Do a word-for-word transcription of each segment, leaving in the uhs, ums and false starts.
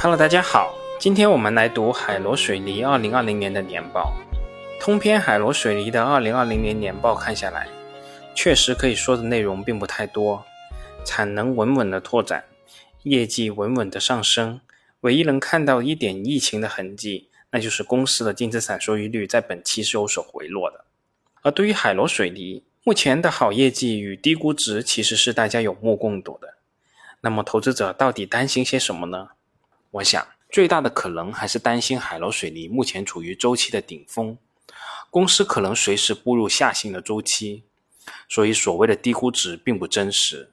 Hello， 大家好，今天我们来读海螺水梨二零二零年的年报。通篇海螺水梨的二零二零年年报看下来，确实可以说的内容并不太多，产能稳稳的拓展，业绩稳稳的上升，唯一能看到一点疫情的痕迹，那就是公司的净资产收益率在本期是有所回落的。而对于海螺水梨，目前的好业绩与低估值其实是大家有目共睹的。那么投资者到底担心些什么呢？我想最大的可能还是担心海螺水泥目前处于周期的顶峰，公司可能随时步入下行的周期，所以所谓的低估值并不真实。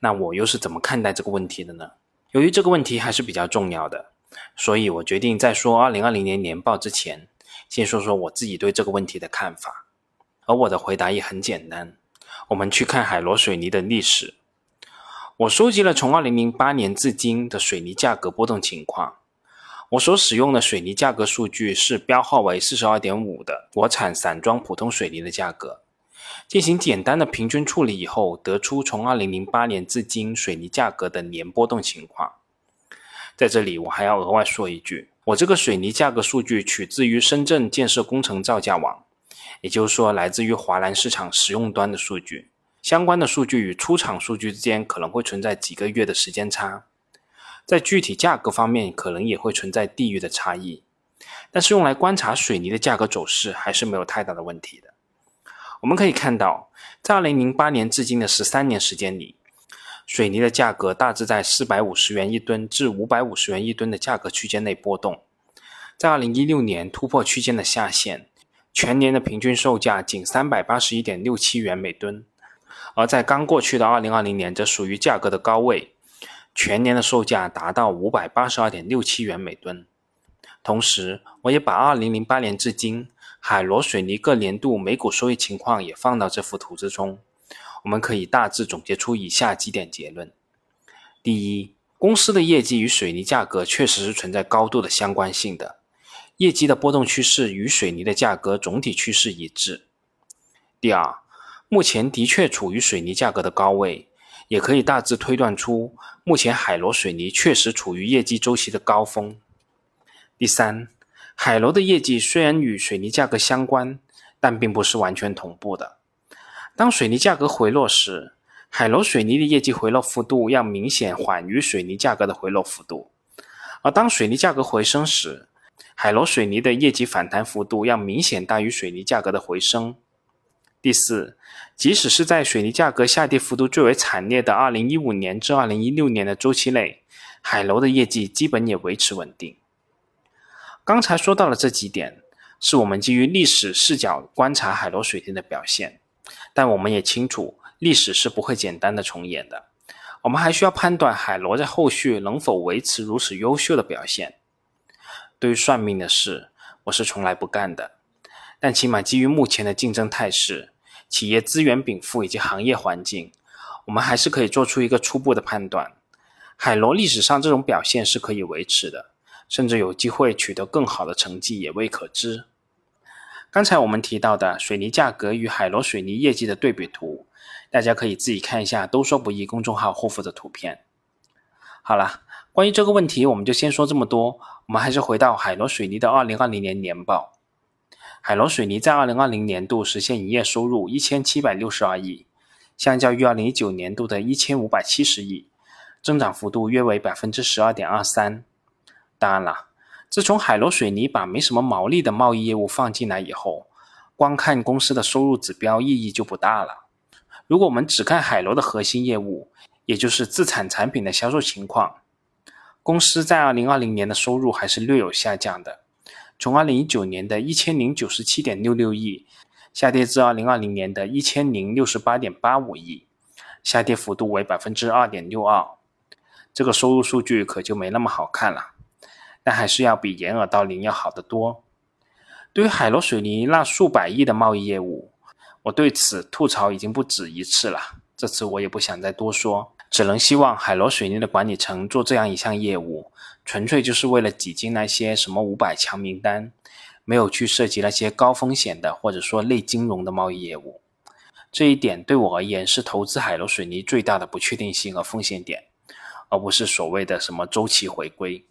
那我又是怎么看待这个问题的呢？由于这个问题还是比较重要的，所以我决定在说二零二零年年报之前，先说说我自己对这个问题的看法。而我的回答也很简单，我们去看海螺水泥的历史。我收集了从二零零八年至今的水泥价格波动情况，我所使用的水泥价格数据是标号为 四十二点五 的国产散装普通水泥的价格，进行简单的平均处理以后，得出从二零零八年至今水泥价格的年波动情况。在这里我还要额外说一句，我这个水泥价格数据取自于深圳建设工程造价网，也就是说来自于华南市场使用端的数据。相关的数据与出厂数据之间可能会存在几个月的时间差，在具体价格方面可能也会存在地域的差异，但是用来观察水泥的价格走势还是没有太大的问题的。我们可以看到，在二零零八年至今的十三年时间里，水泥的价格大致在四百五十元一吨至五百五十元一吨的价格区间内波动，在二零一六年突破区间的下限，全年的平均售价仅 三百八十一点六七元每吨，而在刚过去的二零二零年则属于价格的高位，全年的售价达到 五百八十二点六七元每吨。同时我也把二零零八年至今海螺水泥各年度每股收益情况也放到这幅图之中，我们可以大致总结出以下几点结论。第一，公司的业绩与水泥价格确实是存在高度的相关性的，业绩的波动趋势与水泥的价格总体趋势一致。第二，目前的确处于水泥价格的高位，也可以大致推断出目前海螺水泥确实处于业绩周期的高峰。第三，海螺的业绩虽然与水泥价格相关，但并不是完全同步的。当水泥价格回落时，海螺水泥的业绩回落幅度要明显缓于水泥价格的回落幅度，而当水泥价格回升时，海螺水泥的业绩反弹幅度要明显大于水泥价格的回升。第四，即使是在水泥价格下跌幅度最为惨烈的二零一五年至二零一六年的周期内，海螺的业绩基本也维持稳定。刚才说到了这几点，是我们基于历史视角观察海螺水泥的表现，但我们也清楚历史是不会简单的重演的，我们还需要判断海螺在后续能否维持如此优秀的表现。对于算命的事，我是从来不干的，但起码基于目前的竞争态势、企业资源禀赋以及行业环境，我们还是可以做出一个初步的判断，海螺历史上这种表现是可以维持的，甚至有机会取得更好的成绩也未可知。刚才我们提到的水泥价格与海螺水泥业绩的对比图，大家可以自己看一下都说不易公众号后附的图片。好了，关于这个问题我们就先说这么多，我们还是回到海螺水泥的二零二零年年报。海螺水泥在二零二零年度实现营业收入一千七百六十二亿，相较于二零一九年度的一千五百七十亿，增长幅度约为 百分之十二点二三。 当然了，自从海螺水泥把没什么毛利的贸易业务放进来以后，光看公司的收入指标意义就不大了。如果我们只看海螺的核心业务，也就是自产产品的销售情况，公司在二零二零年的收入还是略有下降的，从二零一九年的 一千零九十七点六六亿下跌至二零二零年的 一千零六十八点八五亿，下跌幅度为 百分之二点六二。 这个收入数据可就没那么好看了，但还是要比掩耳盗铃要好得多。对于海螺水泥那数百亿的贸易业务，我对此吐槽已经不止一次了，这次我也不想再多说，只能希望海螺水泥的管理层做这样一项业务，纯粹就是为了挤进那些什么五百强名单，没有去涉及那些高风险的或者说类金融的贸易业务。这一点对我而言是投资海螺水泥最大的不确定性和风险点，而不是所谓的什么周期回归。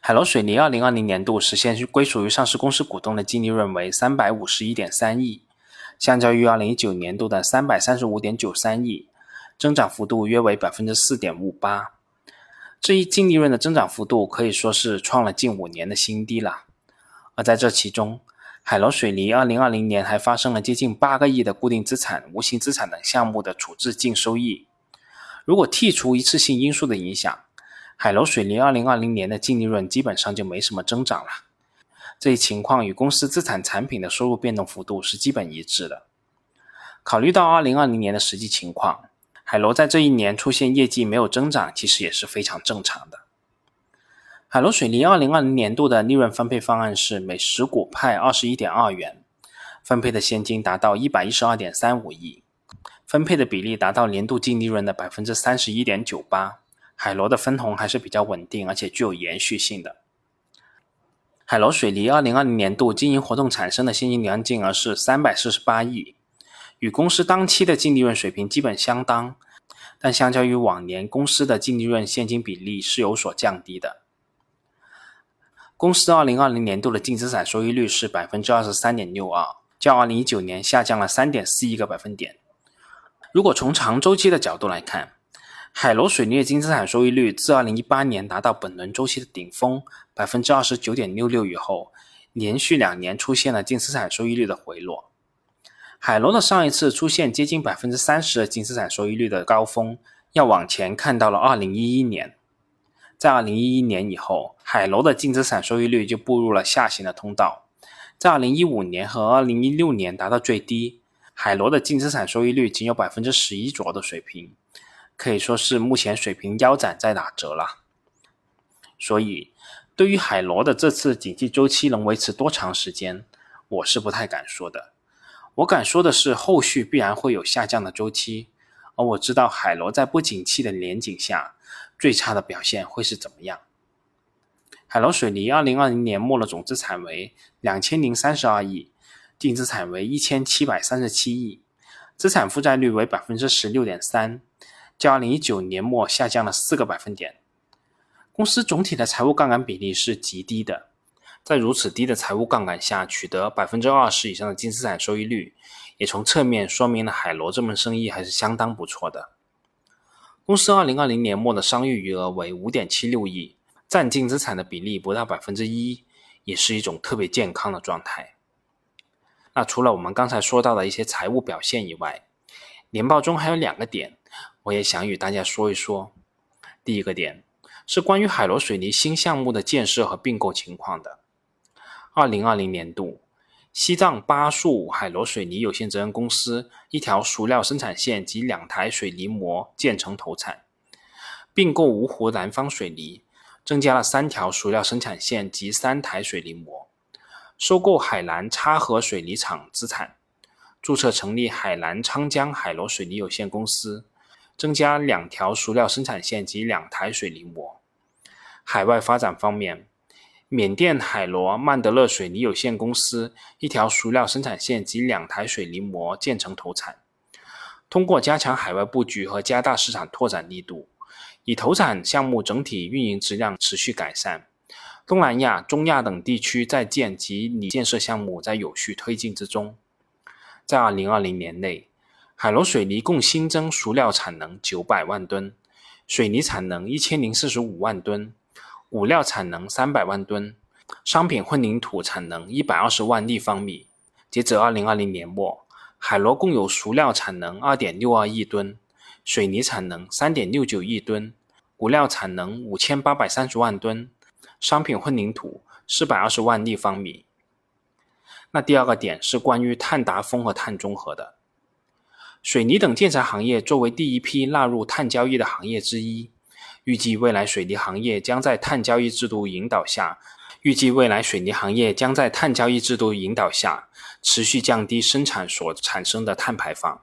海螺水泥二零二零年度实现归属于上市公司股东的净利润为 三百五十一点三亿，相较于二零一九年度的 三百三十五点九三亿，增长幅度约为 百分之四点五八。 这一净利润的增长幅度可以说是创了近五年的新低了。而在这其中，海螺水泥二零二零年还发生了接近八个亿的固定资产、无形资产等项目的处置净收益。如果剔除一次性因素的影响，海螺水泥二零二零年的净利润基本上就没什么增长了。这一情况与公司资产产品的收入变动幅度是基本一致的。考虑到二零二零年的实际情况，海螺在这一年出现业绩没有增长，其实也是非常正常的。海螺水泥二零二零年度的利润分配方案是每十股派 二十一点二元，分配的现金达到 一百一十二点三五亿，分配的比例达到年度净利润的 百分之三十一点九八。 海螺的分红还是比较稳定而且具有延续性的。海螺水泥二零二零年度经营活动产生的现金流净额是三百四十八亿，与公司当期的净利润水平基本相当，但相较于往年，公司的净利润现金比例是有所降低的。公司二零二零年度的净资产收益率是 百分之二十三点六二， 较二零一九年下降了 三点四一 个百分点。如果从长周期的角度来看，海螺水泥的净资产收益率自二零一八年达到本轮周期的顶峰 百分之二十九点六六 以后，连续两年出现了净资产收益率的回落。海螺的上一次出现接近 百分之三十 的净资产收益率的高峰，要往前看到了二零一一年。在二零一一年以后，海螺的净资产收益率就步入了下行的通道，在二零一五年和二零一六年达到最低，海螺的净资产收益率仅有 百分之十一 左右的水平，可以说是目前水平腰斩在打折了。所以，对于海螺的这次景气周期能维持多长时间，我是不太敢说的。我敢说的是，后续必然会有下降的周期，而我知道海螺在不景气的年景下，最差的表现会是怎么样。海螺水泥二零二零年末的总资产为两千零三十二亿，净资产为一千七百三十七亿，资产负债率为 百分之十六点三， 较二零一九年末下降了四个百分点。公司总体的财务杠杆比例是极低的。在如此低的财务杠杆下取得 百分之二十 以上的净资产收益率，也从侧面说明了海螺这门生意还是相当不错的。公司二零二零年末的商誉余额为 五点七六亿，占净资产的比例不到 百分之一， 也是一种特别健康的状态。那除了我们刚才说到的一些财务表现以外，年报中还有两个点我也想与大家说一说。第一个点是关于海螺水泥新项目的建设和并购情况的。二零二零年度，西藏巴素海螺水泥有限责任公司一条熟料生产线及两台水泥模建成投产，并购芜湖南方水泥，增加了三条熟料生产线及三台水泥模，收购海南叉河水泥厂资产，注册成立海南昌江海螺水泥有限公司，增加两条熟料生产线及两台水泥模。海外发展方面，缅甸海螺曼德勒水泥有限公司一条熟料生产线及两台水泥模建成投产，通过加强海外布局和加大市场拓展力度，以投产项目整体运营质量持续改善，东南亚、中亚等地区在建及拟建设项目在有序推进之中。在二零二零年内，海螺水泥共新增熟料产能九百万吨，水泥产能一千零四十五万吨，五料产能三百万吨，商品混凝土产能一百二十万立方米。截至二零二零年末，海螺共有熟料产能 二点六二亿吨，水泥产能 三点六九亿吨，五料产能五千八百三十万吨，商品混凝土四百二十万立方米。那第二个点是关于碳达峰和碳中和的。水泥等建材行业作为第一批纳入碳交易的行业之一，预计未来水泥行业将在碳交易制度引导下，预计未来水泥行业将在碳交易制度引导下持续降低生产所产生的碳排放。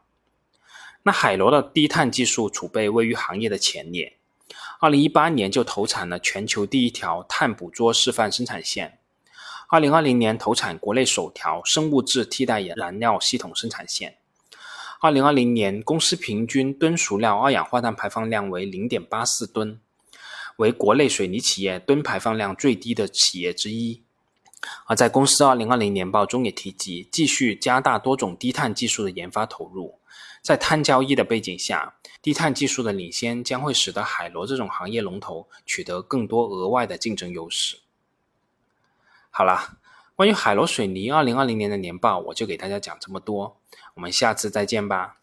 那海螺的低碳技术储备位于行业的前列。二零一八年就投产了全球第一条碳捕捉示范生产线。二零二零年投产国内首条生物质替代燃料系统生产线。二零二零年，公司平均吨熟料二氧化碳排放量为 零点八四吨，为国内水泥企业吨排放量最低的企业之一。而在公司二零二零年报中也提及，继续加大多种低碳技术的研发投入。在碳交易的背景下，低碳技术的领先将会使得海螺这种行业龙头取得更多额外的竞争优势。好啦，关于海螺水泥二零二零年的年报我就给大家讲这么多，我们下次再见吧。